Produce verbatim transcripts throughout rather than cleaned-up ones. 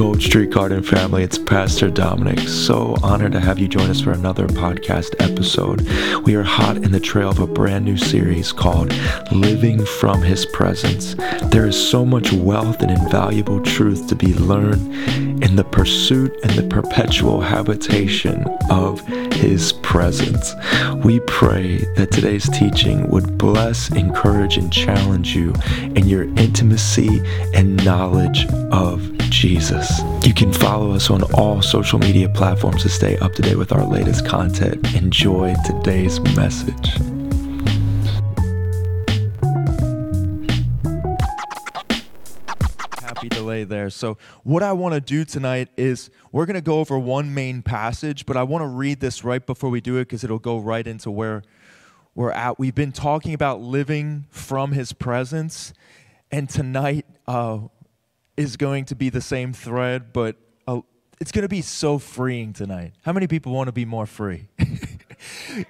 Gold Street Garden family, it's Pastor Dominic. So honored to have you join us for another podcast episode. We are hot in the trail of a brand new series called Living From His Presence. There is so much wealth and invaluable truth to be learned in the pursuit and the perpetual habitation of His presence. We pray that today's teaching would bless, encourage, and challenge you in your intimacy and knowledge of Jesus. You can follow us on all social media platforms to stay up to date with our latest content. Enjoy today's message. Happy delay there. So what I want to do tonight is we're going to go over one main passage, but I want to read this right before we do it because it'll go right into where we're at. We've been talking about living from His presence, and tonight, uh, is going to be the same thread, but uh, it's going to be so freeing tonight. How many people want to be more free?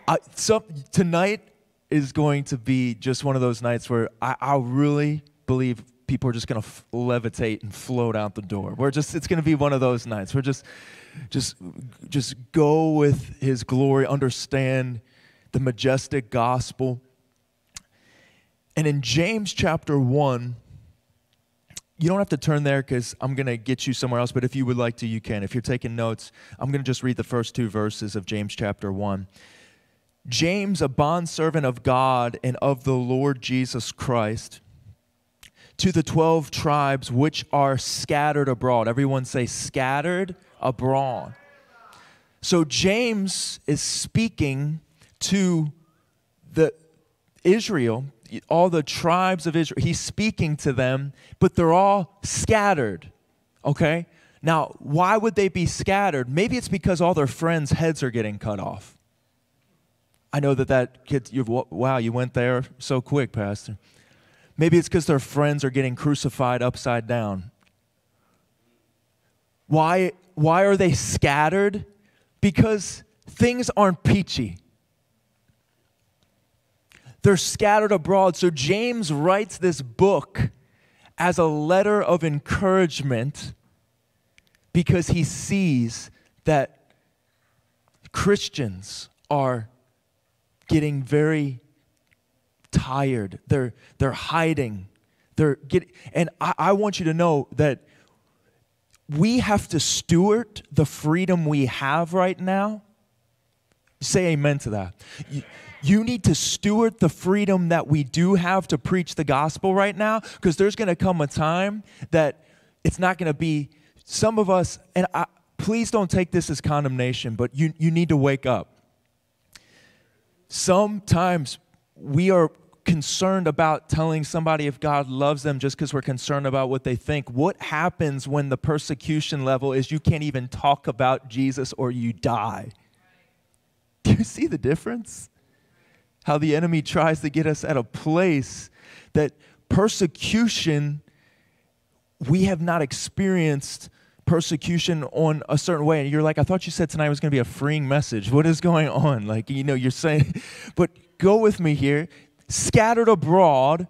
I, so, tonight is going to be just one of those nights where I, I really believe people are just going to f- levitate and float out the door. We're just—it's going to be one of those nights. We're just, just, just go with His glory, understand the majestic gospel. And in James chapter one. You don't have to turn there because I'm going to get you somewhere else, but if you would like to, you can. If you're taking notes, I'm going to just read the first two verses of James chapter one. James, a bondservant of God and of the Lord Jesus Christ, to the twelve tribes which are scattered abroad. Everyone say, scattered abroad. So James is speaking to the Israel, all the tribes of Israel. He's speaking to them, but they're all scattered, okay? Now, why would they be scattered? Maybe it's because all their friends' heads are getting cut off. I know that that kid, you've, wow, you went there so quick, Pastor. Maybe it's because their friends are getting crucified upside down. Why, why are they scattered? Because things aren't peachy. They're scattered abroad. So James writes this book as a letter of encouragement because he sees that Christians are getting very tired. They're, they're hiding. They're getting, and I, I want you to know that we have to steward the freedom we have right now. Say amen to that. You, You need to steward the freedom that we do have to preach the gospel right now, because there's going to come a time that it's not going to be, some of us, and I, please don't take this as condemnation, but you, you need to wake up. Sometimes we are concerned about telling somebody if God loves them just because we're concerned about what they think. What happens when the persecution level is you can't even talk about Jesus or you die? Do you see the difference? How the enemy tries to get us at a place that persecution, we have not experienced persecution on a certain way. And you're like, I thought you said tonight was going to be a freeing message. What is going on? Like, you know, you're saying, but go with me here. Scattered abroad.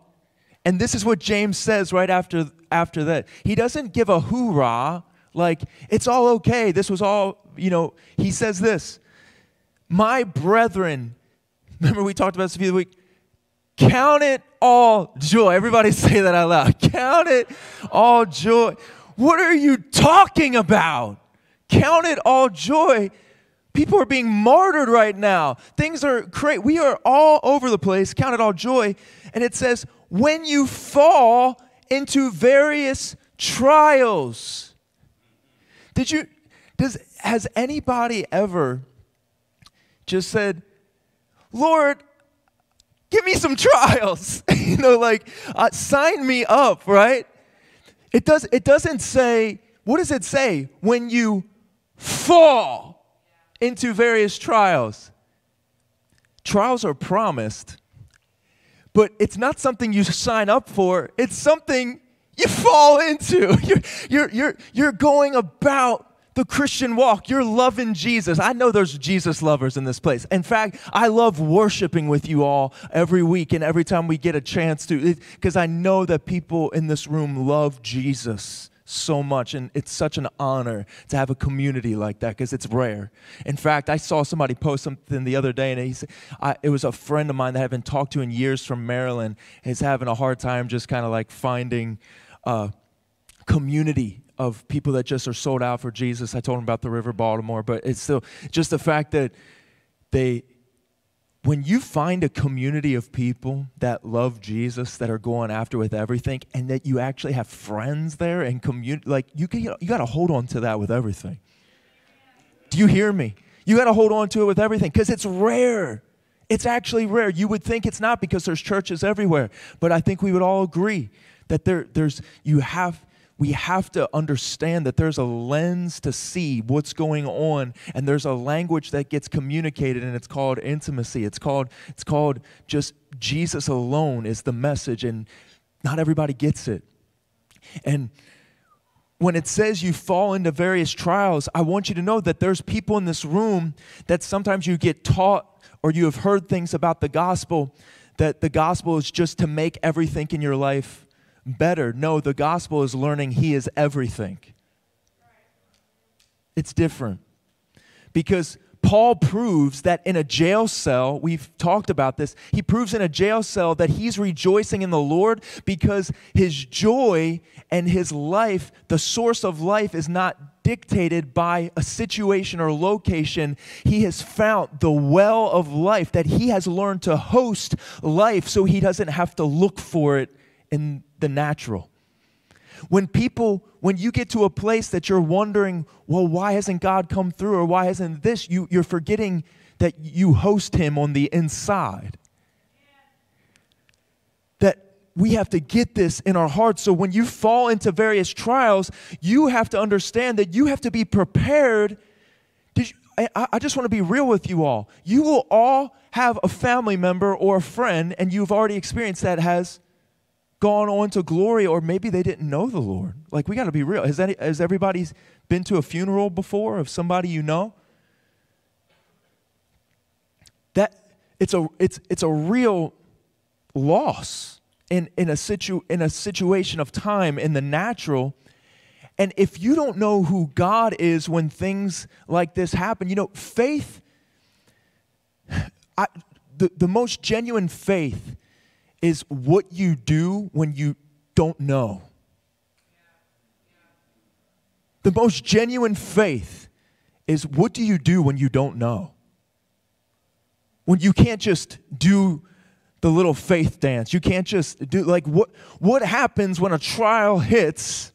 And this is what James says right after, after that. He doesn't give a hoorah, like, it's all okay. This was all, you know, he says this, my brethren. Remember we talked about this a few weeks. Count it all joy. Everybody say that out loud. Count it all joy. What are you talking about? Count it all joy. People are being martyred right now. Things are crazy. We are all over the place. Count it all joy. And it says, when you fall into various trials. Did you, does, has anybody ever just said, Lord, give me some trials, you know, like, uh, sign me up, right? It does. It doesn't say, what does it say? When you fall into various trials. Trials are promised, but it's not something you sign up for. It's something you fall into. You're, you're, you're, you're going about the Christian walk. You're loving Jesus. I know there's Jesus lovers in this place. In fact, I love worshiping with you all every week and every time we get a chance to, because I know that people in this room love Jesus so much, and it's such an honor to have a community like that because it's rare. In fact, I saw somebody post something the other day, and he said, I, it was a friend of mine that I haven't talked to in years from Maryland, is having a hard time just kind of like finding a community of people that just are sold out for Jesus. I told him about the River Baltimore, but it's still just the fact that they, when you find a community of people that love Jesus, that are going after with everything, and that you actually have friends there and community, like you can, you got to hold on to that with everything. Do you hear me? You got to hold on to it with everything because it's rare. It's actually rare. You would think it's not because there's churches everywhere, but I think we would all agree that there, there's you have. We have to understand that there's a lens to see what's going on, and there's a language that gets communicated, and it's called intimacy. It's called, it's called just Jesus alone is the message, and not everybody gets it. And when it says you fall into various trials, I want you to know that there's people in this room that sometimes you get taught or you have heard things about the gospel, that the gospel is just to make everything in your life better. No, the gospel is learning He is everything. It's different. Because Paul proves that in a jail cell, we've talked about this, he proves in a jail cell that he's rejoicing in the Lord because his joy and his life, the source of life, is not dictated by a situation or location. He has found the well of life, that he has learned to host life so he doesn't have to look for it in the natural. When people, when you get to a place that you're wondering, well, why hasn't God come through, or why hasn't this, you, you're forgetting that you host Him on the inside. That we have to get this in our hearts. So when you fall into various trials, you have to understand that you have to be prepared. Did you, I, I just want to be real with you all. You will all have a family member or a friend, and you've already experienced that, has gone on to glory, or maybe they didn't know the Lord. Like, we got to be real. Has, any, has everybody been to a funeral before of somebody you know? That it's a it's it's a real loss in in a situ in a situation of time in the natural. And if you don't know who God is when things like this happen, you know, faith. I the the most genuine faith is what you do when you don't know. The most genuine faith is what do you do when you don't know? When you can't just do the little faith dance. You can't just do, like, what, what happens when a trial hits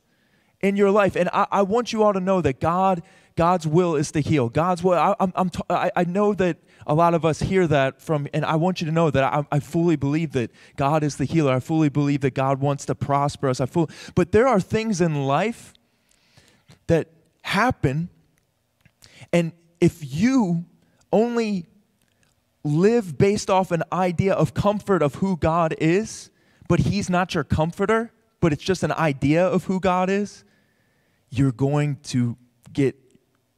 in your life? And I, I want you all to know that God, God's will is to heal. God's will, I, I'm, I'm t- I, I know that a lot of us hear that from, and I want you to know that I, I fully believe that God is the healer. I fully believe that God wants to prosper us. I fully, but there are things in life that happen, and if you only live based off an idea of comfort of who God is, but He's not your comforter, but it's just an idea of who God is, you're going to get,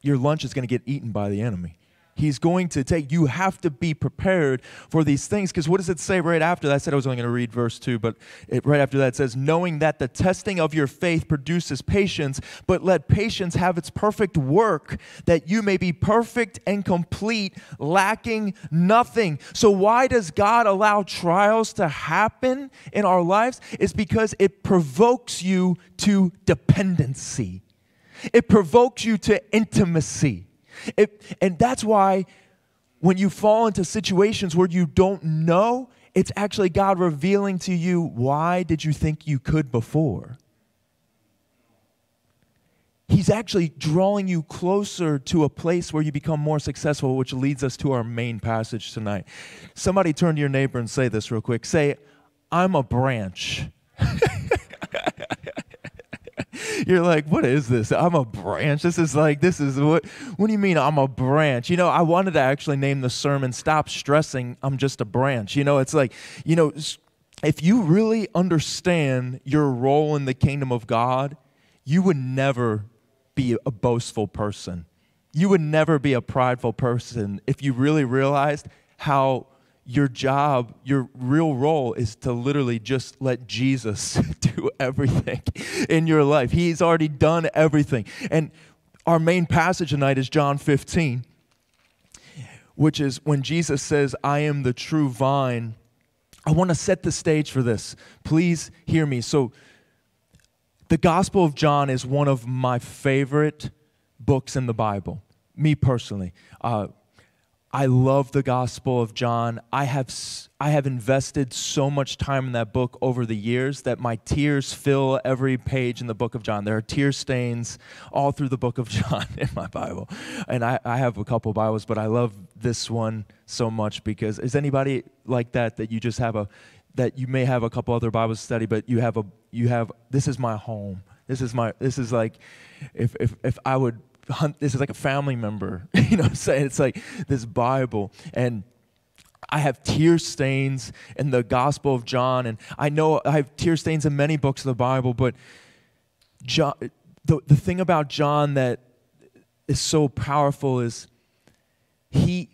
your lunch is going to get eaten by the enemy. He's going to take, you have to be prepared for these things. Because what does it say right after that? I said I was only going to read verse two, but it, right after that it says, knowing that the testing of your faith produces patience, but let patience have its perfect work, that you may be perfect and complete, lacking nothing. So why does God allow trials to happen in our lives? It's because it provokes you to dependency. It provokes you to intimacy. It, and that's why when you fall into situations where you don't know, it's actually God revealing to you, why did you think you could before? He's actually drawing you closer to a place where you become more successful, which leads us to our main passage tonight. Somebody turn to your neighbor and say this real quick. Say, I'm a branch. You're like, what is this? I'm a branch. This is like, this is what, what do you mean I'm a branch? You know, I wanted to actually name the sermon, Stop Stressing, I'm Just a Branch. You know, it's like, you know, if you really understand your role in the kingdom of God, you would never be a boastful person. You would never be a prideful person if you really realized how your job, your real role is to literally just let Jesus do do everything in your life. He's already done everything. And our main passage tonight is John fifteen, which is when Jesus says, I am the true vine. I want to set the stage for this. Please hear me. So the Gospel of John is one of my favorite books in the Bible, me personally. Uh, I love the Gospel of John. I have, I have invested so much time in that book over the years that my tears fill every page in the book of John. There are tear stains all through the book of John in my Bible. And I, I have a couple Bibles, but I love this one so much because is anybody like that, that you just have a, that you may have a couple other Bibles to study, but you have a, you have, this is my home. This is my, this is like, if, if, if I would, Hunt, this is like a family member, you know what I'm saying? It's like this Bible, and I have tear stains in the Gospel of John, and I know I have tear stains in many books of the Bible, but John, the, the thing about John that is so powerful is he,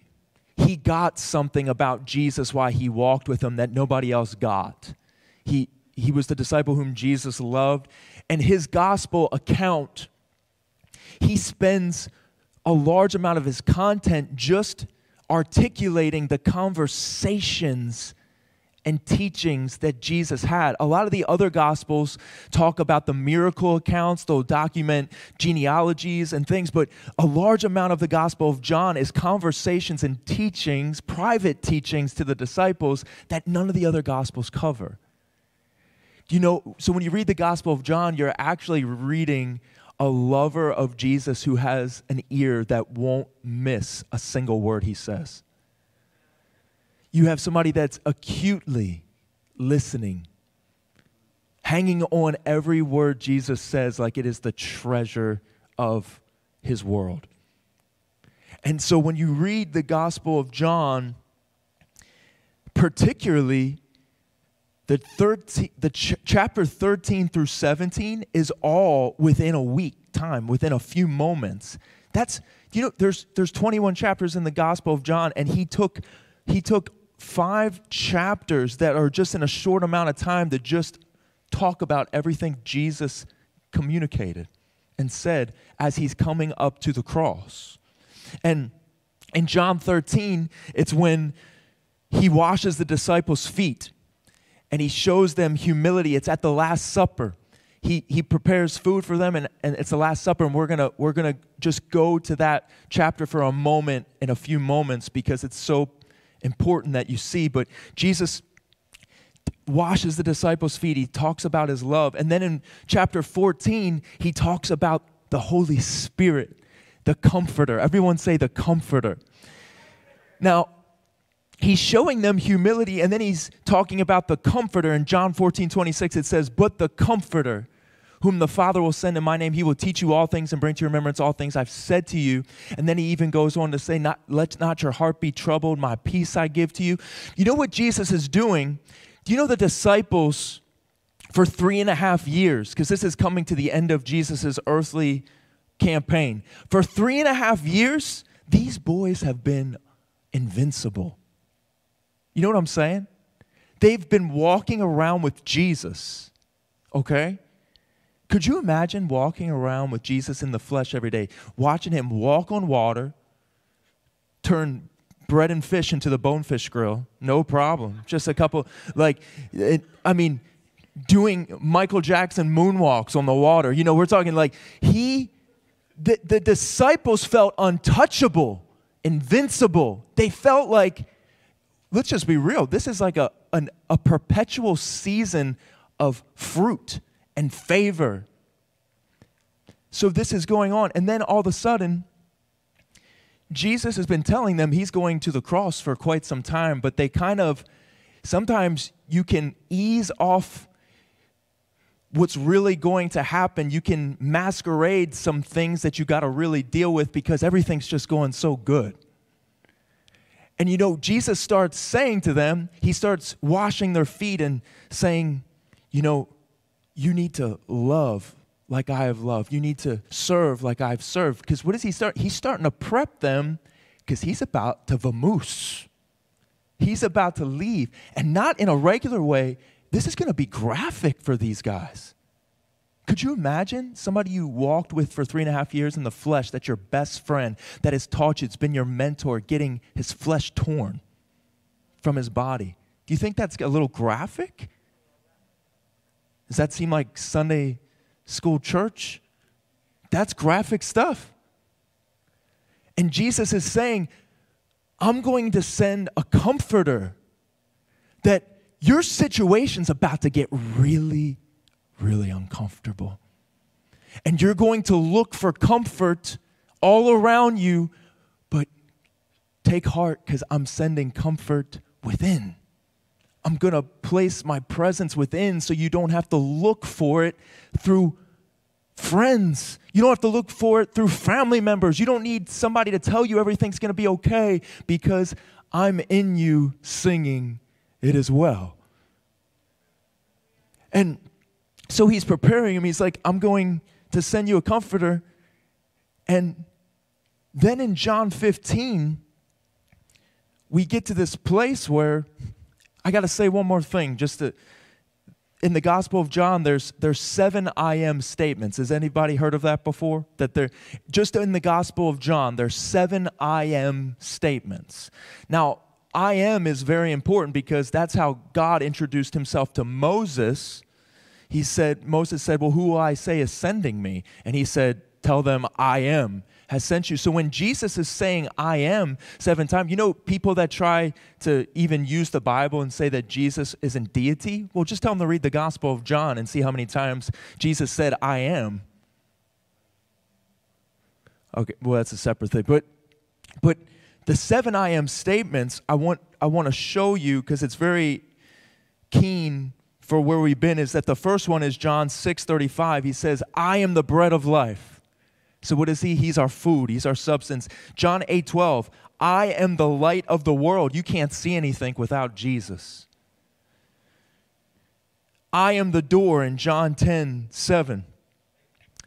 he got something about Jesus while he walked with him that nobody else got. He, he was the disciple whom Jesus loved, and his gospel account, he spends a large amount of his content just articulating the conversations and teachings that Jesus had. A lot of the other Gospels talk about the miracle accounts. They'll document genealogies and things, but a large amount of the Gospel of John is conversations and teachings, private teachings to the disciples that none of the other Gospels cover. You know, so when you read the Gospel of John, you're actually reading a lover of Jesus who has an ear that won't miss a single word he says. You have somebody that's acutely listening, hanging on every word Jesus says like it is the treasure of his world. And so when you read the Gospel of John, particularly The, thirteen, the ch chapter thirteen through seventeen is all within a week time, within a few moments. That's, you know, there's, there's twenty-one chapters in the Gospel of John, and he took, he took five chapters that are just in a short amount of time to just talk about everything Jesus communicated and said as he's coming up to the cross. And in John thirteen, it's when he washes the disciples' feet. And he shows them humility. It's at the Last Supper. He, he prepares food for them, and, and it's the Last Supper. And we're gonna, we're gonna just go to that chapter for a moment in a few moments because it's so important that you see. But Jesus washes the disciples' feet. He talks about his love. And then in chapter fourteen, he talks about the Holy Spirit, the Comforter. Everyone say the Comforter. Now, he's showing them humility, and then he's talking about the Comforter. In John fourteen twenty-six, it says, but the Comforter, whom the Father will send in my name, he will teach you all things and bring to your remembrance all things I've said to you. And then he even goes on to say, not, let not your heart be troubled, my peace I give to you. You know what Jesus is doing? Do you know the disciples for three and a half years, because this is coming to the end of Jesus' earthly campaign. For three and a half years, these boys have been invincible. You know what I'm saying? They've been walking around with Jesus, okay? Could you imagine walking around with Jesus in the flesh every day, watching him walk on water, turn bread and fish into the bonefish grill? No problem. Just a couple, like, it, I mean, doing Michael Jackson moonwalks on the water. You know, we're talking like he, the, the disciples felt untouchable, invincible. They felt like, let's just be real. This is like a, an, a perpetual season of fruit and favor. So this is going on. And then all of a sudden, Jesus has been telling them he's going to the cross for quite some time, but they kind of, sometimes you can ease off what's really going to happen. You can masquerade some things that you got to really deal with because everything's just going so good. And you know, Jesus starts saying to them, he starts washing their feet and saying, you know, you need to love like I have loved. You need to serve like I've served. Because what does he start? He's starting to prep them because he's about to vamoose. He's about to leave. And not in a regular way. This is going to be graphic for these guys. Could you imagine somebody you walked with for three and a half years in the flesh, that's your best friend, that has taught you, it's been your mentor, getting his flesh torn from his body? Do you think that's a little graphic? Does that seem like Sunday school church? That's graphic stuff. And Jesus is saying, I'm going to send a comforter that your situation's about to get really, really uncomfortable. And you're going to look for comfort all around you, but take heart because I'm sending comfort within. I'm going to place my presence within so you don't have to look for it through friends. You don't have to look for it through family members. You don't need somebody to tell you everything's going to be okay because I'm in you singing it as well. And so he's preparing him. He's like, I'm going to send you a comforter. And then in John fifteen, we get to this place where I got to say one more thing. Just to, in the Gospel of John, there's there's seven I am statements. Has anybody heard of that before? That they're just in the Gospel of John, there's seven I am statements. Now, I am is very important because that's how God introduced himself to Moses. He said, Moses said, well, who will I say is sending me? And he said, tell them I am has sent you. So when Jesus is saying I am seven times, you know, people that try to even use the Bible and say that Jesus isn't deity, well, just tell them to read the Gospel of John and see how many times Jesus said I am. Okay, well, that's a separate thing. But but the seven I am statements, I want I want to show you because it's very keen for where we've been, is that the first one is John six thirty-five. He says, I am the bread of life. So what is he? He's our food. He's our substance. John eight twelve, I am the light of the world. You can't see anything without Jesus. I am the door in John ten seven.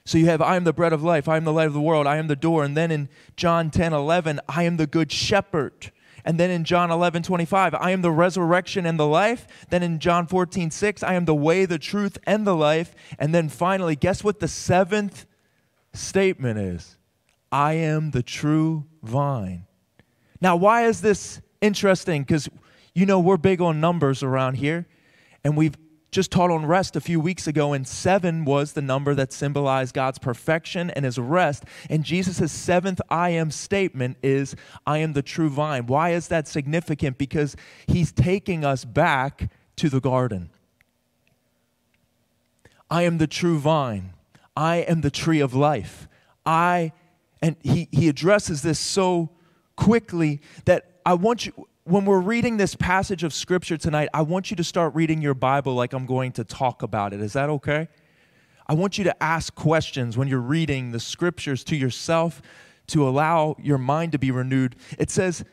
So you have I am the bread of life. I am the light of the world. I am the door. And then in John ten eleven, I am the good shepherd. And then in John eleven twenty-five, I am the resurrection and the life. Then in John fourteen six, I am the way, the truth, and the life. And then finally, guess what the seventh statement is? I am the true vine. Now, why is this interesting? Because, you know, we're big on numbers around here, and we've just taught on rest a few weeks ago, and seven was the number that symbolized God's perfection and his rest, and Jesus' seventh I am statement is, I am the true vine. Why is that significant? Because he's taking us back to the garden. I am the true vine. I am the tree of life. I, and he, he addresses this so quickly that I want you, when we're reading this passage of Scripture tonight, I want you to start reading your Bible like I'm going to talk about it. Is that okay? I want you to ask questions when you're reading the Scriptures to yourself to allow your mind to be renewed. It says,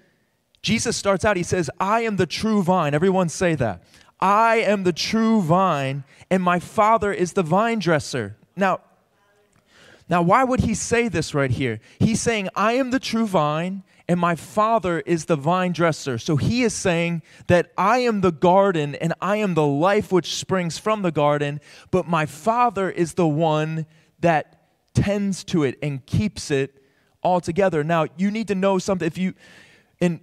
Jesus starts out, he says, I am the true vine. Everyone say that. I am the true vine, and my Father is the vine dresser. Now, Now, why would he say this right here? He's saying, I am the true vine, and my Father is the vine dresser. So he is saying that I am the garden, and I am the life which springs from the garden, but my Father is the one that tends to it and keeps it all together. Now, you need to know something. If you, in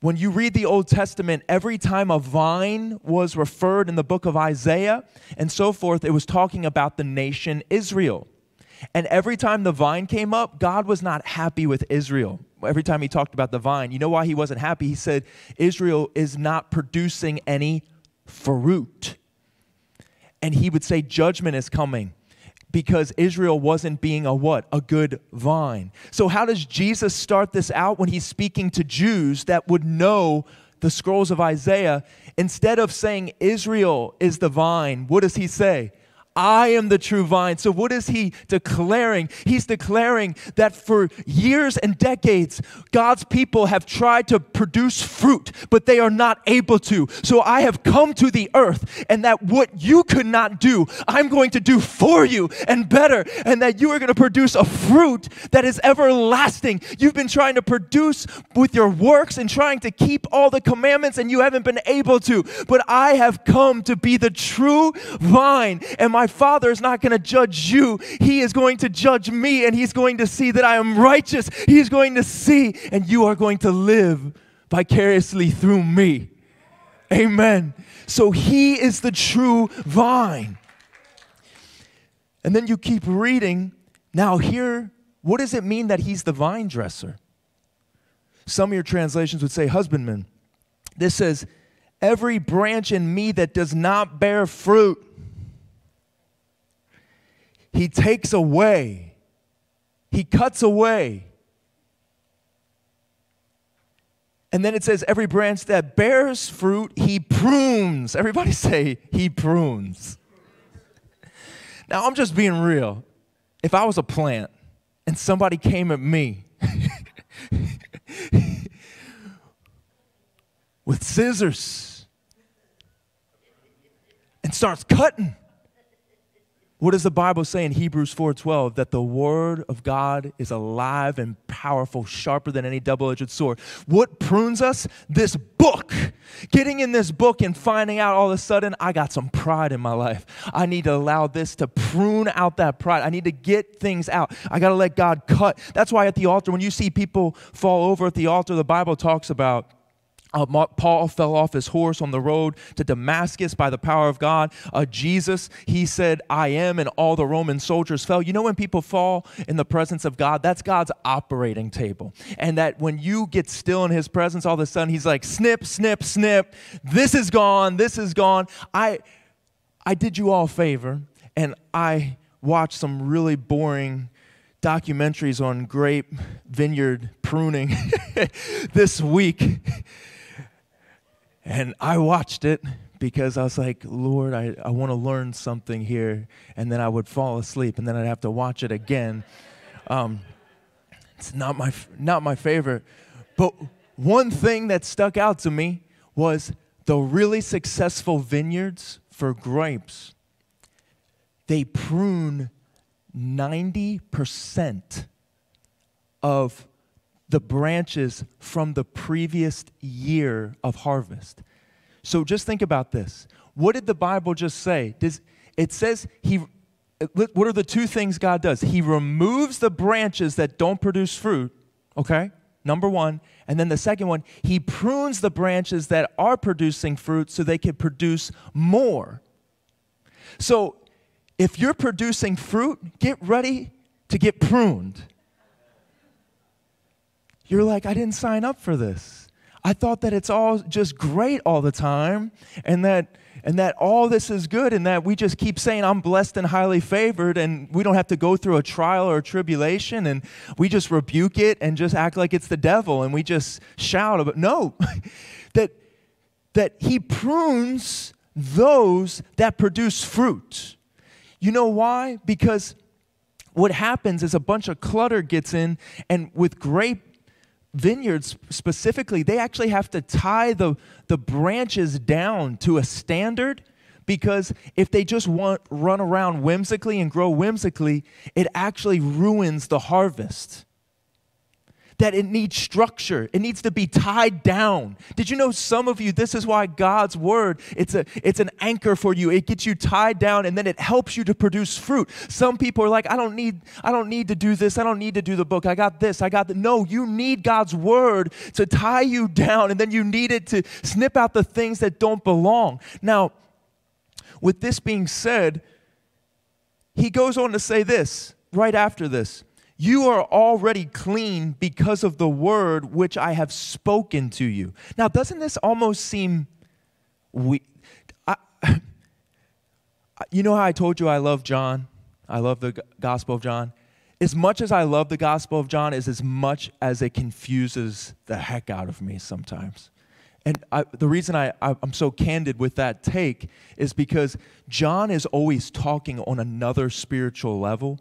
When you read the Old Testament, every time a vine was referred in the book of Isaiah and so forth, it was talking about the nation Israel. And every time the vine came up, God was not happy with Israel. Every time he talked about the vine, you know why he wasn't happy? He said, Israel is not producing any fruit. And he would say judgment is coming because Israel wasn't being a what? A good vine. So how does Jesus start this out when he's speaking to Jews that would know the scrolls of Isaiah? Instead of saying Israel is the vine, what does he say? I am the true vine. So what is he declaring? He's declaring that for years and decades, God's people have tried to produce fruit, but they are not able to. So I have come to the earth, and that what you could not do, I'm going to do for you and better, and that you are going to produce a fruit that is everlasting. You've been trying to produce with your works and trying to keep all the commandments, and you haven't been able to. But I have come to be the true vine, and my Father is not going to judge you. He is going to judge me, and he's going to see that I am righteous. He's going to see, and you are going to live vicariously through me. Amen. So he is the true vine. And then you keep reading. Now here, what does it mean that he's the vine dresser? Some of your translations would say husbandman. This says, every branch in me that does not bear fruit, he takes away. He cuts away. And then it says, every branch that bears fruit, he prunes. Everybody say, he prunes. Now, I'm just being real. If I was a plant and somebody came at me with scissors and starts cutting, what does the Bible say in Hebrews four twelve? That the word of God is alive and powerful, sharper than any double-edged sword. What prunes us? This book. Getting in this book and finding out all of a sudden, I got some pride in my life. I need to allow this to prune out that pride. I need to get things out. I got to let God cut. That's why at the altar, when you see people fall over at the altar, the Bible talks about Uh, Paul fell off his horse on the road to Damascus by the power of God. Uh, Jesus, he said, I am, and all the Roman soldiers fell. You know, when people fall in the presence of God, that's God's operating table. And that when you get still in his presence, all of a sudden he's like, snip, snip, snip. This is gone. This is gone. I, I did you all a favor, and I watched some really boring documentaries on grape vineyard pruning this week. And I watched it because I was like, Lord, I, I want to learn something here. And then I would fall asleep, and then I'd have to watch it again. Um, it's not my not my favorite. But one thing that stuck out to me was the really successful vineyards for grapes. They prune ninety percent of the branches from the previous year of harvest. So just think about this. What did the Bible just say? Does, it says he, what are the two things God does? He removes the branches that don't produce fruit, okay, number one. And then the second one, he prunes the branches that are producing fruit so they can produce more. So if you're producing fruit, get ready to get pruned. You're like, I didn't sign up for this. I thought that it's all just great all the time, and that and that all this is good, and that we just keep saying I'm blessed and highly favored, and we don't have to go through a trial or a tribulation, and we just rebuke it and just act like it's the devil, and we just shout about no. that that he prunes those that produce fruit. You know why? Because what happens is a bunch of clutter gets in, and with grape vineyards specifically, they actually have to tie the, the branches down to a standard, because if they just want, run around whimsically and grow whimsically, it actually ruins the harvest. That it needs structure. It needs to be tied down. Did you know some of you, this is why God's word, it's a, it's an anchor for you. It gets you tied down, and then it helps you to produce fruit. Some people are like, I don't need, I don't need to do this. I don't need to do the book. I got this. I got that. No, you need God's word to tie you down, and then you need it to snip out the things that don't belong. Now, with this being said, he goes on to say this right after this. You are already clean because of the word which I have spoken to you. Now, doesn't this almost seem we? I, you know how I told you I love John? I love the Gospel of John. As much as I love the Gospel of John is as much as it confuses the heck out of me sometimes. And I, the reason I, I, I'm so candid with that take is because John is always talking on another spiritual level.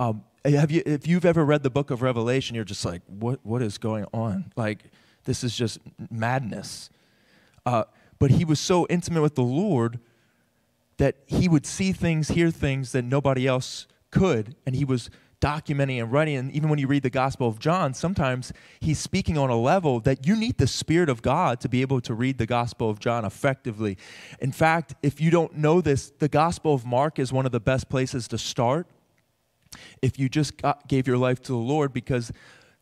Um, have you, if you've ever read the book of Revelation, you're just like, what, what is going on? Like, this is just madness. Uh, but he was so intimate with the Lord that he would see things, hear things that nobody else could, and he was documenting and writing. And even when you read the Gospel of John, sometimes he's speaking on a level that you need the Spirit of God to be able to read the Gospel of John effectively. In fact, if you don't know this, the Gospel of Mark is one of the best places to start if you just got, gave your life to the Lord, because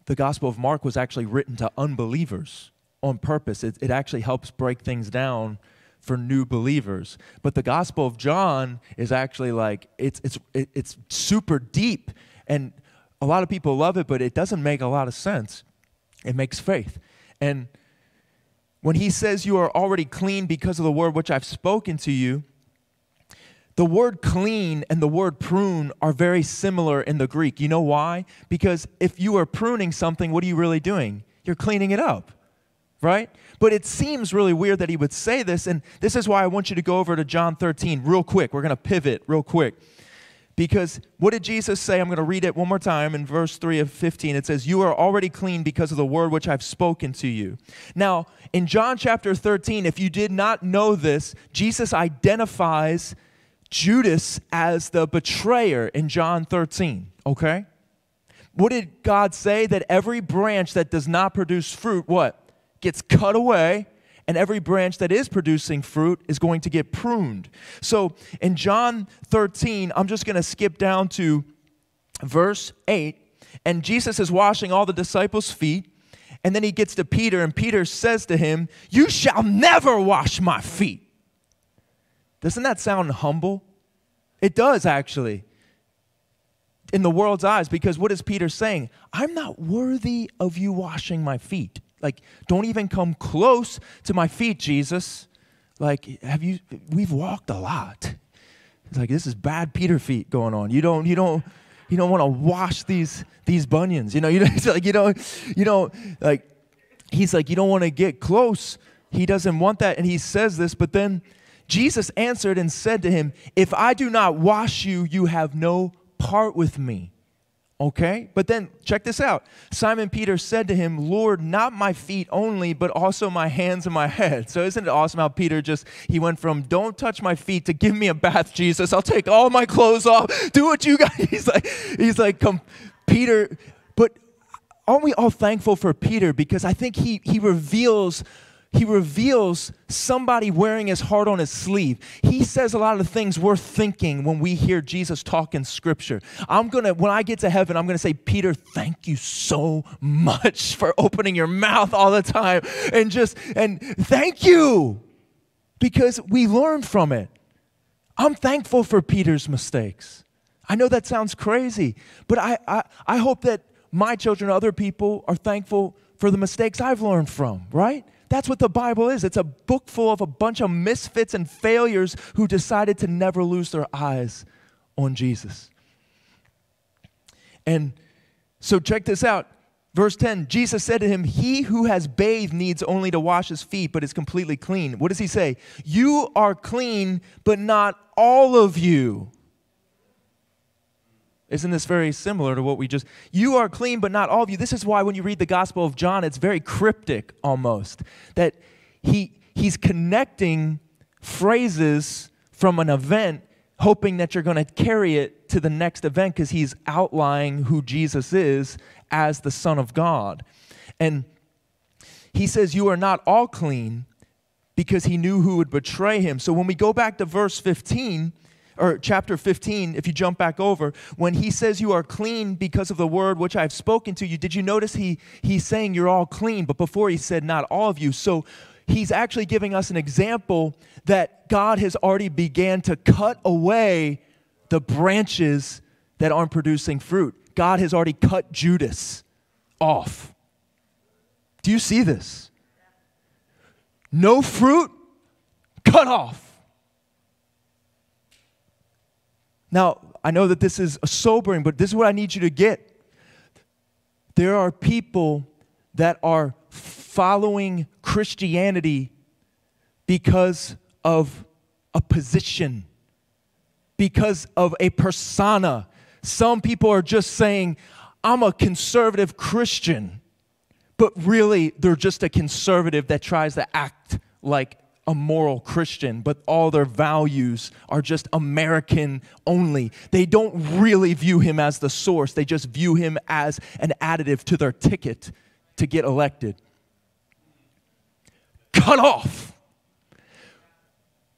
the Gospel of Mark was actually written to unbelievers on purpose. It, it actually helps break things down for new believers. But the Gospel of John is actually like, it's it's it's super deep, and a lot of people love it, but it doesn't make a lot of sense. It makes faith. And when he says you are already clean because of the word which I've spoken to you, the word clean and the word prune are very similar in the Greek. You know why? Because if you are pruning something, what are you really doing? You're cleaning it up, right? But it seems really weird that he would say this, and this is why I want you to go over to John thirteen real quick. We're going to pivot real quick. Because what did Jesus say? I'm going to read it one more time in verse three of fifteen. It says, you are already clean because of the word which I've spoken to you. Now, in John chapter thirteen, if you did not know this, Jesus identifies Judas as the betrayer in John thirteen, okay? What did God say? That every branch that does not produce fruit, what? Gets cut away, and every branch that is producing fruit is going to get pruned. So in John thirteen, I'm just going to skip down to verse eight, and Jesus is washing all the disciples' feet, and then he gets to Peter, and Peter says to him, you shall never wash my feet. Doesn't that sound humble? It does, actually, in the world's eyes, because what is Peter saying? I'm not worthy of you washing my feet. Like, don't even come close to my feet, Jesus. Like, have you, we've walked a lot. It's like, this is bad Peter feet going on. You don't, you don't, you don't want to wash these, these bunions. You know, you don't, it's like, you don't, you don't, like, he's like, you don't want to get close. He doesn't want that. And he says this, but then Jesus answered and said to him, if I do not wash you, you have no part with me. Okay? But then, check this out. Simon Peter said to him, Lord, not my feet only, but also my hands and my head. So isn't it awesome how Peter just, he went from, don't touch my feet, to give me a bath, Jesus. I'll take all my clothes off. Do what you got. He's like, he's like, come, Peter. But aren't we all thankful for Peter? Because I think he he reveals He reveals somebody wearing his heart on his sleeve. He says a lot of things we're thinking when we hear Jesus talk in Scripture. I'm going to, when I get to heaven, I'm going to say, Peter, thank you so much for opening your mouth all the time. And just, and thank you, because we learn from it. I'm thankful for Peter's mistakes. I know that sounds crazy, but I, I, I hope that my children and other people are thankful for the mistakes I've learned from, right? That's what the Bible is. It's a book full of a bunch of misfits and failures who decided to never lose their eyes on Jesus. And so check this out. Verse ten, Jesus said to him, he who has bathed needs only to wash his feet, but is completely clean. What does he say? You are clean, but not all of you. Isn't this very similar to what we just, you are clean, but not all of you. This is why when you read the Gospel of John, it's very cryptic almost, that he he's connecting phrases from an event, hoping that you're going to carry it to the next event, because he's outlining who Jesus is as the Son of God. And he says, you are not all clean, because he knew who would betray him. So when we go back to verse fifteen, or chapter fifteen, if you jump back over, when he says you are clean because of the word which I have spoken to you, did you notice he he's saying you're all clean, but before he said not all of you. So he's actually giving us an example that God has already began to cut away the branches that aren't producing fruit. God has already cut Judas off. Do you see this? No fruit, cut off. Now, I know that this is sobering, but this is what I need you to get. There are people that are following Christianity because of a position, because of a persona. Some people are just saying, I'm a conservative Christian, but really they're just a conservative that tries to act like a moral Christian, but all their values are just American only. They don't really view him as the source. They just view him as an additive to their ticket to get elected. Cut off.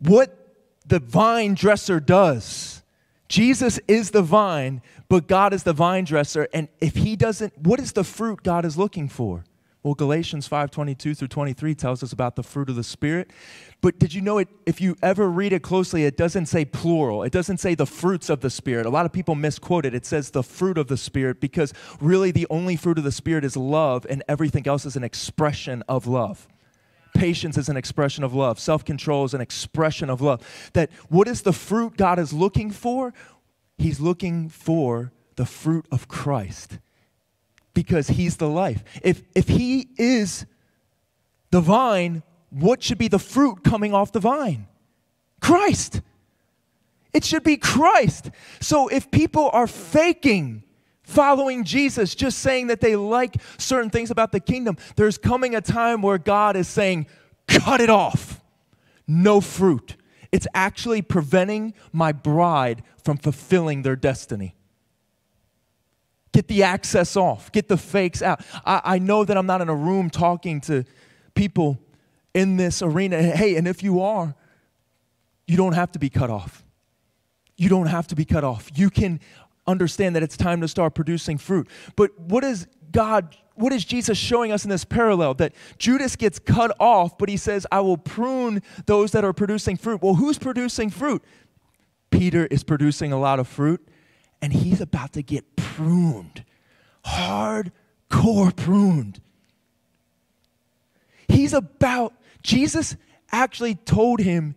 What the vine dresser does, Jesus is the vine, but God is the vine dresser. And if he doesn't, what is the fruit God is looking for? Well, Galatians five twenty-two through twenty-three tells us about the fruit of the Spirit. But did you know it? If you ever read it closely, it doesn't say plural. It doesn't say the fruits of the Spirit. A lot of people misquote it. It says the fruit of the Spirit because really the only fruit of the Spirit is love, and everything else is an expression of love. Patience is an expression of love. Self-control is an expression of love. That what is the fruit God is looking for? He's looking for the fruit of Christ. Because he's the life. If, if he is the vine, what should be the fruit coming off the vine? Christ. It should be Christ. So if people are faking following Jesus, just saying that they like certain things about the kingdom, there's coming a time where God is saying, cut it off. No fruit. It's actually preventing my bride from fulfilling their destiny. Get the access off. Get the fakes out. I, I know that I'm not in a room talking to people in this arena. Hey, and if you are, you don't have to be cut off. You don't have to be cut off. You can understand that it's time to start producing fruit. But what is God, what is Jesus showing us in this parallel? That Judas gets cut off, but he says, I will prune those that are producing fruit. Well, who's producing fruit? Peter is producing a lot of fruit. And he's about to get pruned, hardcore pruned. He's about, Jesus actually told him,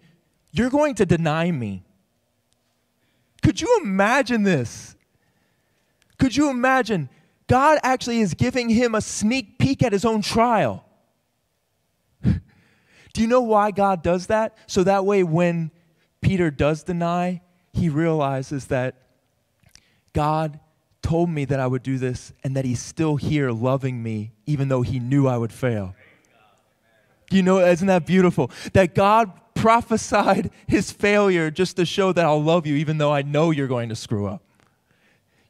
you're going to deny me. Could you imagine this? Could you imagine? God actually is giving him a sneak peek at his own trial. Do you know why God does that? So that way when Peter does deny, he realizes that God told me that I would do this and that he's still here loving me even though he knew I would fail. You know, isn't that beautiful? That God prophesied his failure just to show that I'll love you even though I know you're going to screw up.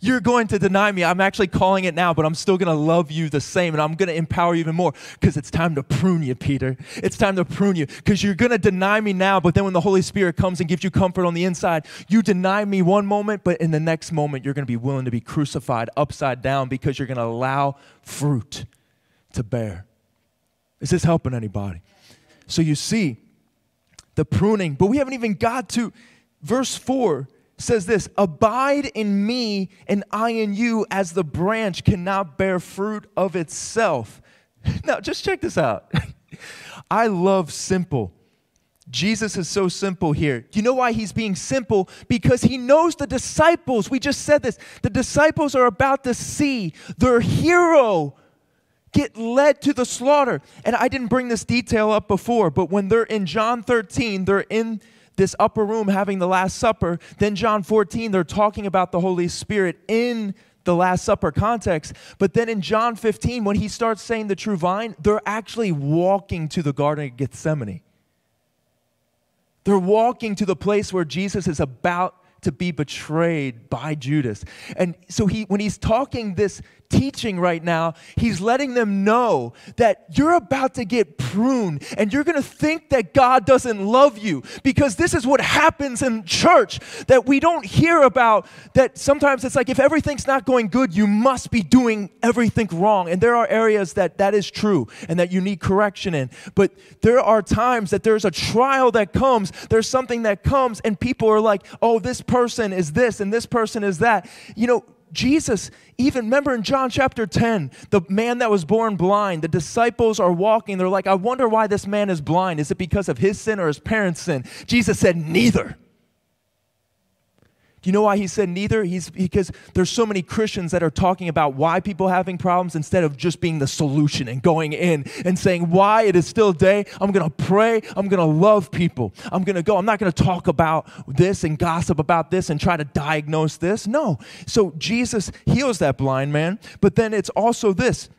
You're going to deny me. I'm actually calling it now, but I'm still going to love you the same, and I'm going to empower you even more because it's time to prune you, Peter. It's time to prune you because you're going to deny me now, but then when the Holy Spirit comes and gives you comfort on the inside, you deny me one moment, but in the next moment, you're going to be willing to be crucified upside down because you're going to allow fruit to bear. Is this helping anybody? So you see the pruning, but we haven't even got to verse four. Says this, abide in me and I in you as the branch cannot bear fruit of itself. Now, just check this out. I love simple. Jesus is so simple here. You know why he's being simple? Because he knows the disciples. We just said this. The disciples are about to see their hero get led to the slaughter. And I didn't bring this detail up before, but when they're in John thirteen, they're in this upper room having the Last Supper. Then John fourteen, they're talking about the Holy Spirit in the Last Supper context. But then in John fifteen, when he starts saying the true vine, they're actually walking to the Garden of Gethsemane. They're walking to the place where Jesus is about to be betrayed by Judas. And so he, when he's talking this teaching right now, he's letting them know that you're about to get pruned and you're going to think that God doesn't love you, because this is what happens in church that we don't hear about, that sometimes it's like if everything's not going good, you must be doing everything wrong. And there are areas that that is true and that you need correction in. But there are times that there's a trial that comes, there's something that comes, and people are like, oh, this person is this and this person is that. You know, Jesus, even remember in John chapter ten, the man that was born blind, the disciples are walking. They're like, I wonder why this man is blind. Is it because of his sin or his parents' sin? Jesus said, neither. You know why he said neither? He's because there's so many Christians that are talking about why people are having problems instead of just being the solution and going in and saying, why it is still day, I'm going to pray, I'm going to love people, I'm going to go, I'm not going to talk about this and gossip about this and try to diagnose this. No. So Jesus heals that blind man, but then it's also this.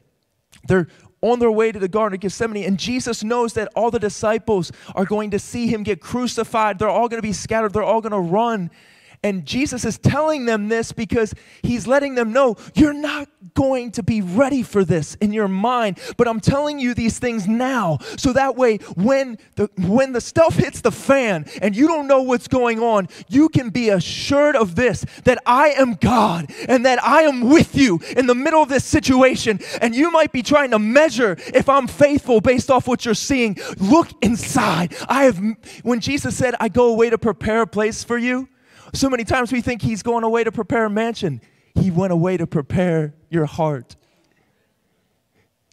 They're on their way to the Garden of Gethsemane, and Jesus knows that all the disciples are going to see him get crucified. They're all going to be scattered. They're all going to run. And Jesus is telling them this because he's letting them know, you're not going to be ready for this in your mind, but I'm telling you these things now, so that way when the when the stuff hits the fan and you don't know what's going on, you can be assured of this, that I am God and that I am with you in the middle of this situation. And you might be trying to measure if I'm faithful based off what you're seeing. Look inside. I have. When Jesus said, I go away to prepare a place for you, so many times we think he's going away to prepare a mansion. He went away to prepare your heart.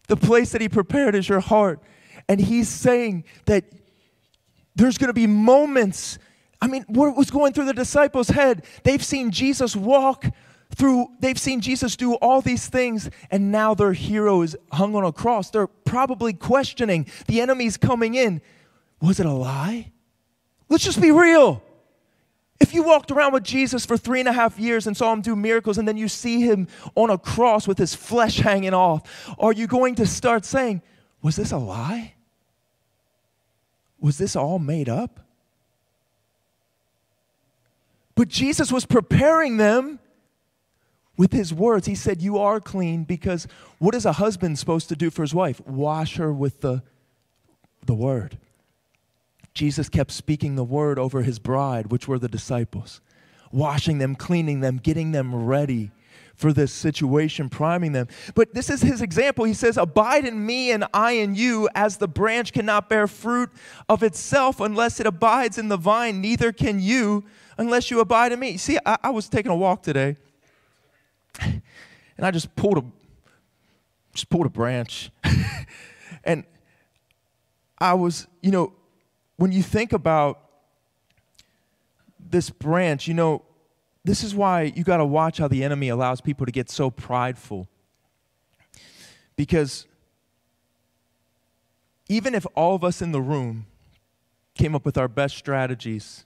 The place that he prepared is your heart. And he's saying that there's going to be moments. I mean, what was going through the disciples' head? They've seen Jesus walk through, they've seen Jesus do all these things, and now their hero is hung on a cross. They're probably questioning. The enemy's coming in. Was it a lie? Let's just be real. If you walked around with Jesus for three and a half years and saw him do miracles, and then you see him on a cross with his flesh hanging off, are you going to start saying, was this a lie? Was this all made up? But Jesus was preparing them with his words. He said, you are clean, because what is a husband supposed to do for his wife? Wash her with the, the word. Jesus kept speaking the word over his bride, which were the disciples, washing them, cleaning them, getting them ready for this situation, priming them. But this is his example. He says, abide in me and I in you, as the branch cannot bear fruit of itself unless it abides in the vine, neither can you unless you abide in me. You see, I, I was taking a walk today, and I just pulled a, just pulled a branch. And I was, you know, when you think about this branch, you know, this is why you got to watch how the enemy allows people to get so prideful. Because even if all of us in the room came up with our best strategies,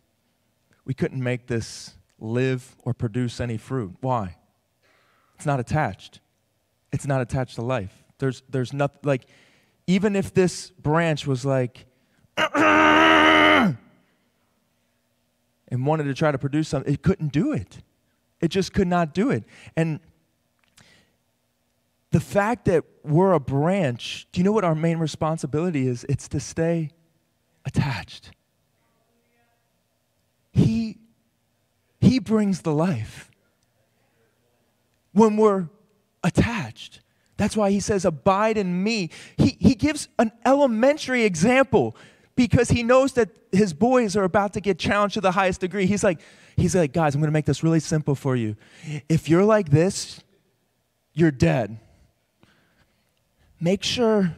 we couldn't make this live or produce any fruit. Why? It's not attached. It's not attached to life. There's, there's nothing, like, even if this branch was like, and wanted to try to produce something, it couldn't do it. It just could not do it. And the fact that we're a branch, do you know what our main responsibility is? It's to stay attached. He, he brings the life when we're attached. That's why he says, abide in me. He, he gives an elementary example, because he knows that his boys are about to get challenged to the highest degree. He's like, he's like, guys, I'm going to make this really simple for you. If you're like this, you're dead. Make sure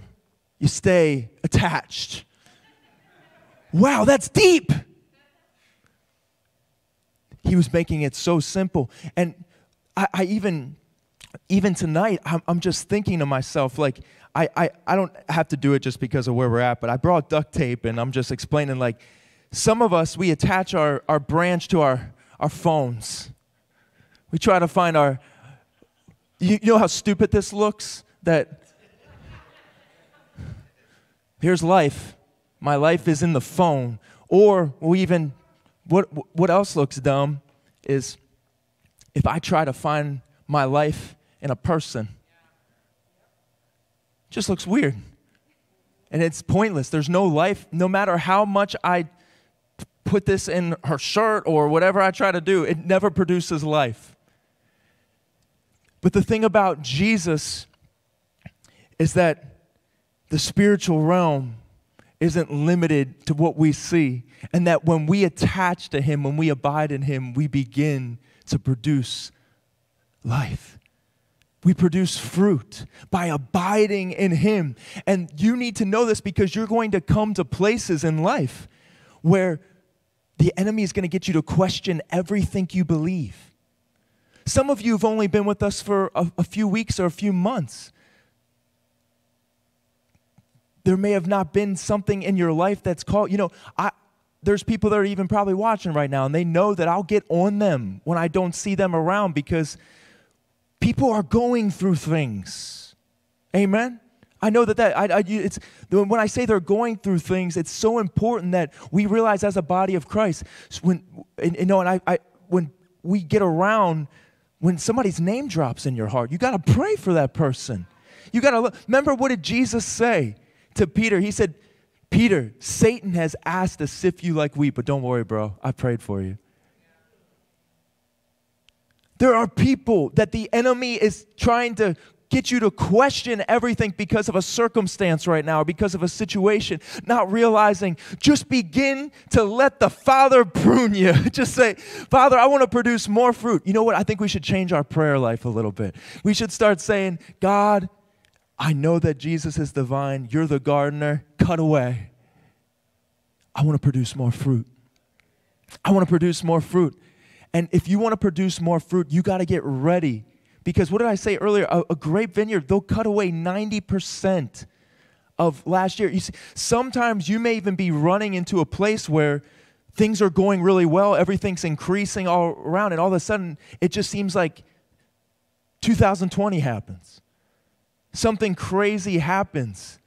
you stay attached. Wow, that's deep. He was making it so simple. And I, I even, even tonight, I'm, I'm just thinking to myself, like, I, I, I don't have to do it just because of where we're at, but I brought duct tape, and I'm just explaining, like, some of us, we attach our, our branch to our, our phones. We try to find our, you, you know how stupid this looks? That here's life. My life is in the phone. Or we even, what, what else looks dumb is if I try to find my life in a person. Just looks weird, and it's pointless. There's no life. No matter how much I put this in her shirt or whatever I try to do, it never produces life. But the thing about Jesus is that the spiritual realm isn't limited to what we see, and that when we attach to him, when we abide in him, we begin to produce life. We produce fruit by abiding in him. And you need to know this, because you're going to come to places in life where the enemy is going to get you to question everything you believe. Some of you have only been with us for a, a few weeks or a few months. There may have not been something in your life that's called, you know, I, there's people that are even probably watching right now, and they know that I'll get on them when I don't see them around because people are going through things. Amen? I know that, that I, I, it's, when I say they're going through things, it's so important that we realize as a body of Christ, when, and, you know, and I, I, when we get around, when somebody's name drops in your heart, you got to pray for that person. You got to remember, what did Jesus say to Peter? He said, Peter, Satan has asked to sift you like wheat, but don't worry, bro. I prayed for you. There are people that the enemy is trying to get you to question everything because of a circumstance right now, or because of a situation, not realizing, just begin to let the Father prune you. Just say, Father, I want to produce more fruit. You know what? I think we should change our prayer life a little bit. We should start saying, God, I know that Jesus is the vine. You're the gardener. Cut away. I want to produce more fruit. I want to produce more fruit. And if you want to produce more fruit, you got to get ready. Because what did I say earlier? A, a grape vineyard, they'll cut away ninety percent of last year. You see, sometimes you may even be running into a place where things are going really well. Everything's increasing all around. And all of a sudden, it just seems like two thousand twenty happens. Something crazy happens.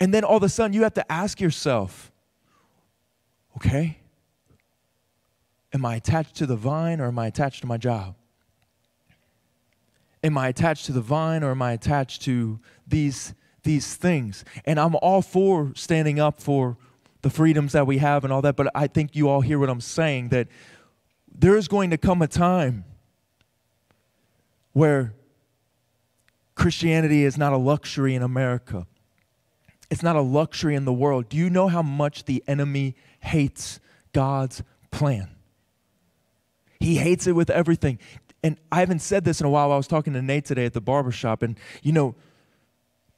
And then all of a sudden, you have to ask yourself, okay, am I attached to the vine or am I attached to my job? Am I attached to the vine or am I attached to these, these things? And I'm all for standing up for the freedoms that we have and all that, but I think you all hear what I'm saying, that there is going to come a time where Christianity is not a luxury in America. It's not a luxury in the world. Do you know how much the enemy hates God's plan? He hates it with everything. And I haven't said this in a while. I was talking to Nate today at the barbershop, and, you know,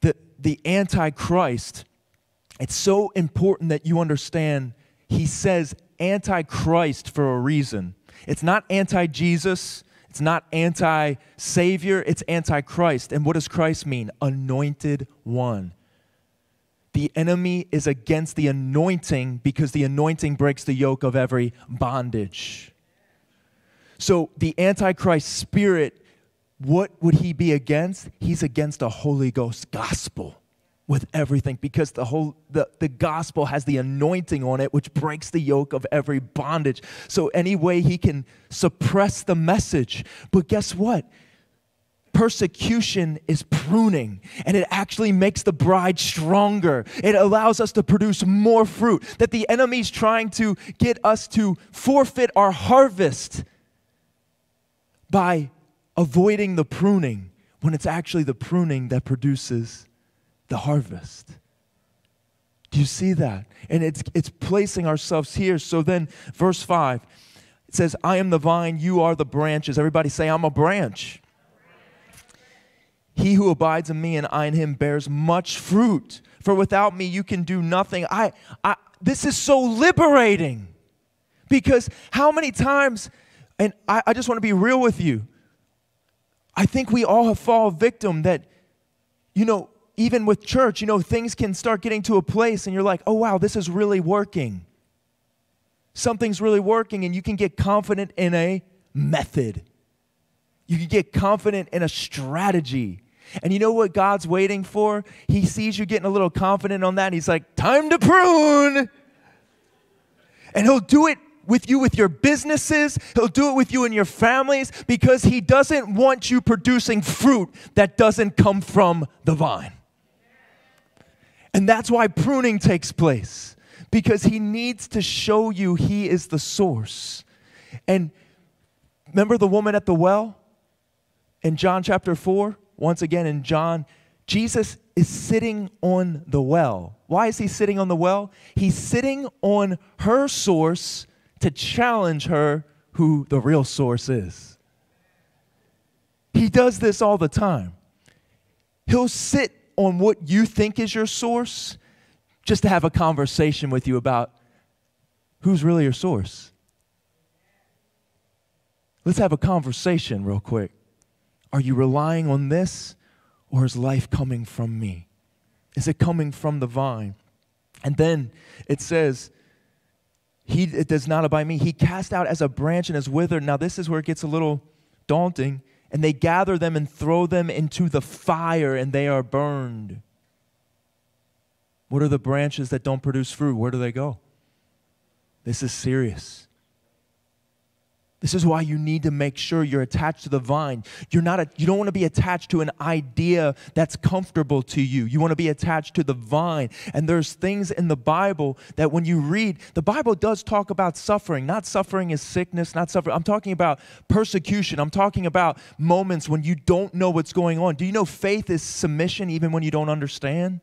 the, the Antichrist, it's so important that you understand he says Antichrist for a reason. It's not anti-Jesus. It's not anti-Savior, it's anti-Christ. And what does Christ mean? Anointed one. The enemy is against the anointing because the anointing breaks the yoke of every bondage. So the Antichrist spirit, what would he be against? He's against the Holy Ghost gospel with everything, because the whole the, the gospel has the anointing on it, which breaks the yoke of every bondage. So any way he can suppress the message. But guess what? Persecution is pruning, and it actually makes the bride stronger. It allows us to produce more fruit. That the enemy's trying to get us to forfeit our harvest by avoiding the pruning, when it's actually the pruning that produces the harvest. Do you see that? And it's it's placing ourselves here. So then verse five, it says, I am the vine, you are the branches. Everybody say, I'm a branch. He who abides in me and I in him bears much fruit. For without me you can do nothing. I, I this is so liberating. Because how many times, and I, I just want to be real with you, I think we all have fallen victim that, you know, even with church, you know, things can start getting to a place and you're like, oh, wow, this is really working. Something's really working, and you can get confident in a method. You can get confident in a strategy. And you know what God's waiting for? He sees you getting a little confident on that, and he's like, time to prune. And he'll do it with you with your businesses. He'll do it with you in your families, because he doesn't want you producing fruit that doesn't come from the vine. And that's why pruning takes place, because he needs to show you he is the source. And remember the woman at the well in John chapter four? Once again in John, Jesus is sitting on the well. Why is he sitting on the well? He's sitting on her source to challenge her who the real source is. He does this all the time. He'll sit on what you think is your source just to have a conversation with you about who's really your source? Let's have a conversation real quick. Are you relying on this, or is life coming from me? Is it coming from the vine? And then it says, he it does not abide me. He cast out as a branch and is withered. Now this is where it gets a little daunting. And they gather them and throw them into the fire, and they are burned. What are the branches that don't produce fruit? Where do they go? This is serious. This is why you need to make sure you're attached to the vine. You're not a, you don't want to be attached to an idea that's comfortable to you. You want to be attached to the vine. And there's things in the Bible that when you read, the Bible does talk about suffering. Not suffering is sickness, not suffering. I'm talking about persecution. I'm talking about moments when you don't know what's going on. Do you know faith is submission even when you don't understand?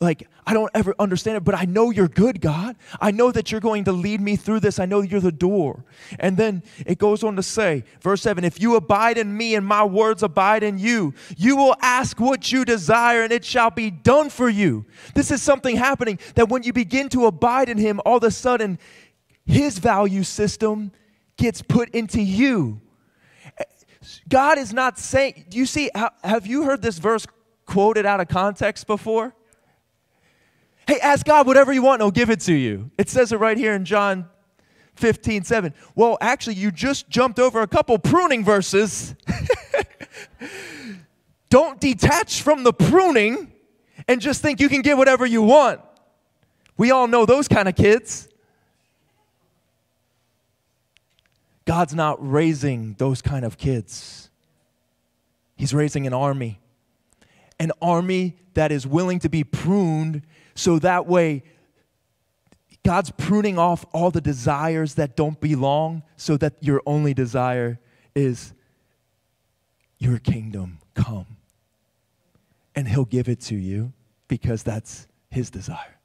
Like, I don't ever understand it, but I know you're good, God. I know that you're going to lead me through this. I know you're the door. And then it goes on to say, verse seven, if you abide in me and my words abide in you, you will ask what you desire and it shall be done for you. This is something happening that when you begin to abide in him, all of a sudden his value system gets put into you. God is not saying, do you see, have you heard this verse quoted out of context before? Hey, ask God whatever you want and he'll give it to you. It says it right here in John fifteen, seven. Well, actually, you just jumped over a couple pruning verses. Don't detach from the pruning and just think you can get whatever you want. We all know those kind of kids. God's not raising those kind of kids. He's raising an army. An army that is willing to be pruned so that way God's pruning off all the desires that don't belong so that your only desire is your kingdom come. And he'll give it to you because that's his desire.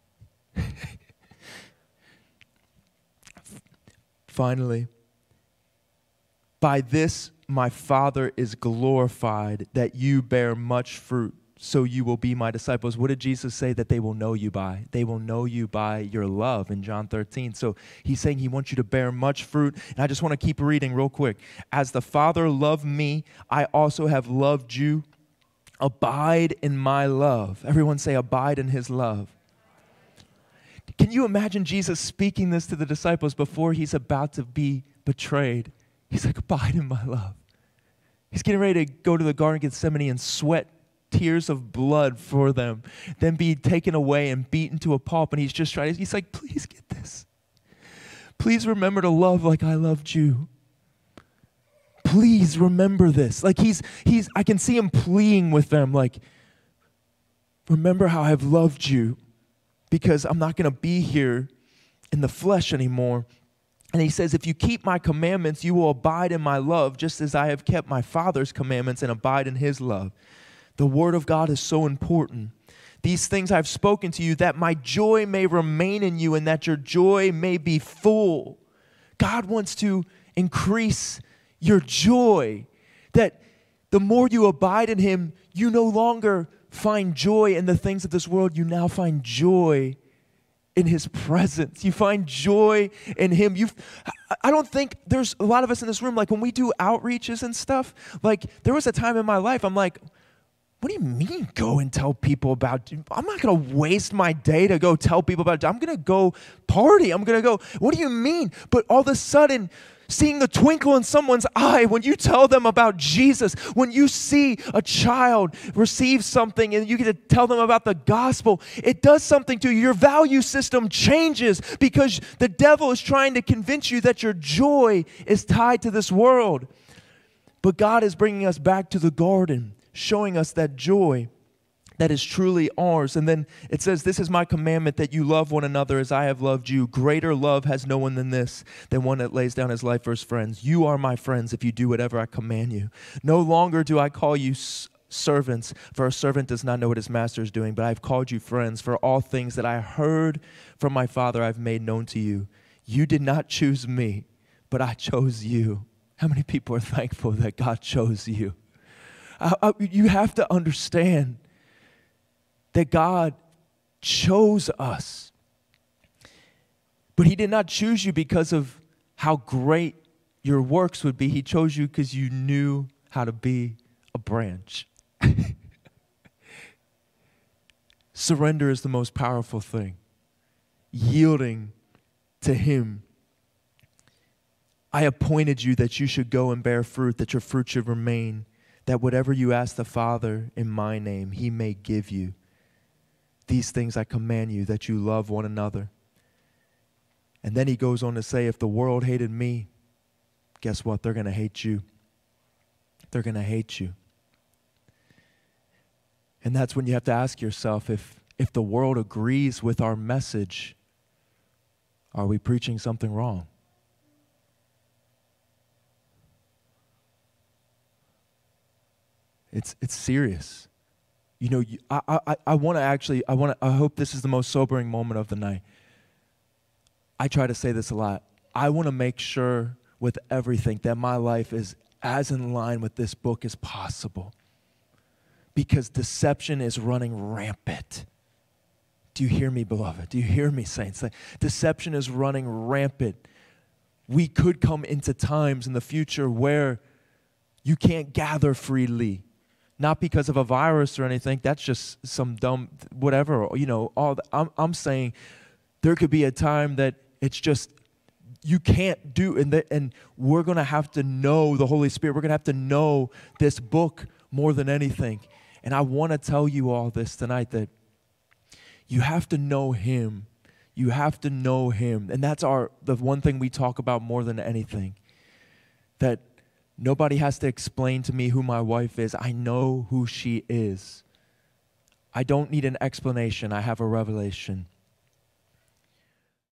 Finally, by this my Father is glorified that you bear much fruit. So you will be my disciples. What did Jesus say that they will know you by? They will know you by your love in John thirteen. So he's saying he wants you to bear much fruit. And I just want to keep reading real quick. As the Father loved me, I also have loved you. Abide in my love. Everyone say, abide in his love. Can you imagine Jesus speaking this to the disciples before he's about to be betrayed? He's like, abide in my love. He's getting ready to go to the Garden of Gethsemane and sweat tears of blood for them, then be taken away and beaten to a pulp. And he's just trying, he's like, please get this. Please remember to love like I loved you. Please remember this. Like he's, he's, I can see him pleading with them, like, remember how I've loved you because I'm not going to be here in the flesh anymore. And he says, if you keep my commandments, you will abide in my love, just as I have kept my Father's commandments and abide in his love. The word of God is so important. These things I've spoken to you that my joy may remain in you and that your joy may be full. God wants to increase your joy, that the more you abide in him, you no longer find joy in the things of this world. You now find joy in his presence. You find joy in him. You've, I don't think there's a lot of us in this room, like when we do outreaches and stuff, like there was a time in my life I'm like, what do you mean go and tell people about, I'm not going to waste my day to go tell people about, I'm going to go party. I'm going to go, what do you mean? But all of a sudden, seeing the twinkle in someone's eye when you tell them about Jesus, when you see a child receive something and you get to tell them about the gospel, it does something to you. Your value system changes because the devil is trying to convince you that your joy is tied to this world. But God is bringing us back to the garden, showing us that joy that is truly ours. And then it says, this is my commandment, that you love one another as I have loved you. Greater love has no one than this, than one that lays down his life for his friends. You are my friends if you do whatever I command you. No longer do I call you servants, for a servant does not know what his master is doing, but I have called you friends, for all things that I heard from my Father I have made known to you. You did not choose me, but I chose you. How many people are thankful that God chose you? I, I, you have to understand that God chose us. But he did not choose you because of how great your works would be. He chose you because you knew how to be a branch. Surrender is the most powerful thing. Yielding to him. I appointed you that you should go and bear fruit, that your fruit should remain, that whatever you ask the Father in my name, he may give you. These things I command you, that you love one another. And then he goes on to say, if the world hated me, guess what? They're going to hate you. They're going to hate you. And that's when you have to ask yourself, if, if the world agrees with our message, are we preaching something wrong? It's it's serious. You know, you, I I I want to actually I want to I hope this is the most sobering moment of the night. I try to say this a lot. I want to make sure with everything that my life is as in line with this book as possible. Because deception is running rampant. Do you hear me, beloved? Do you hear me, saints? Deception is running rampant. We could come into times in the future where you can't gather freely. Not because of a virus or anything. That's just some dumb whatever. You know, all the, I'm, I'm saying there could be a time that it's just you can't do. And, the, and we're going to have to know the Holy Spirit. We're going to have to know this book more than anything. And I want to tell you all this tonight, that you have to know him. You have to know him. And that's our the one thing we talk about more than anything. That nobody has to explain to me who my wife is. I know who she is. I don't need an explanation. I have a revelation.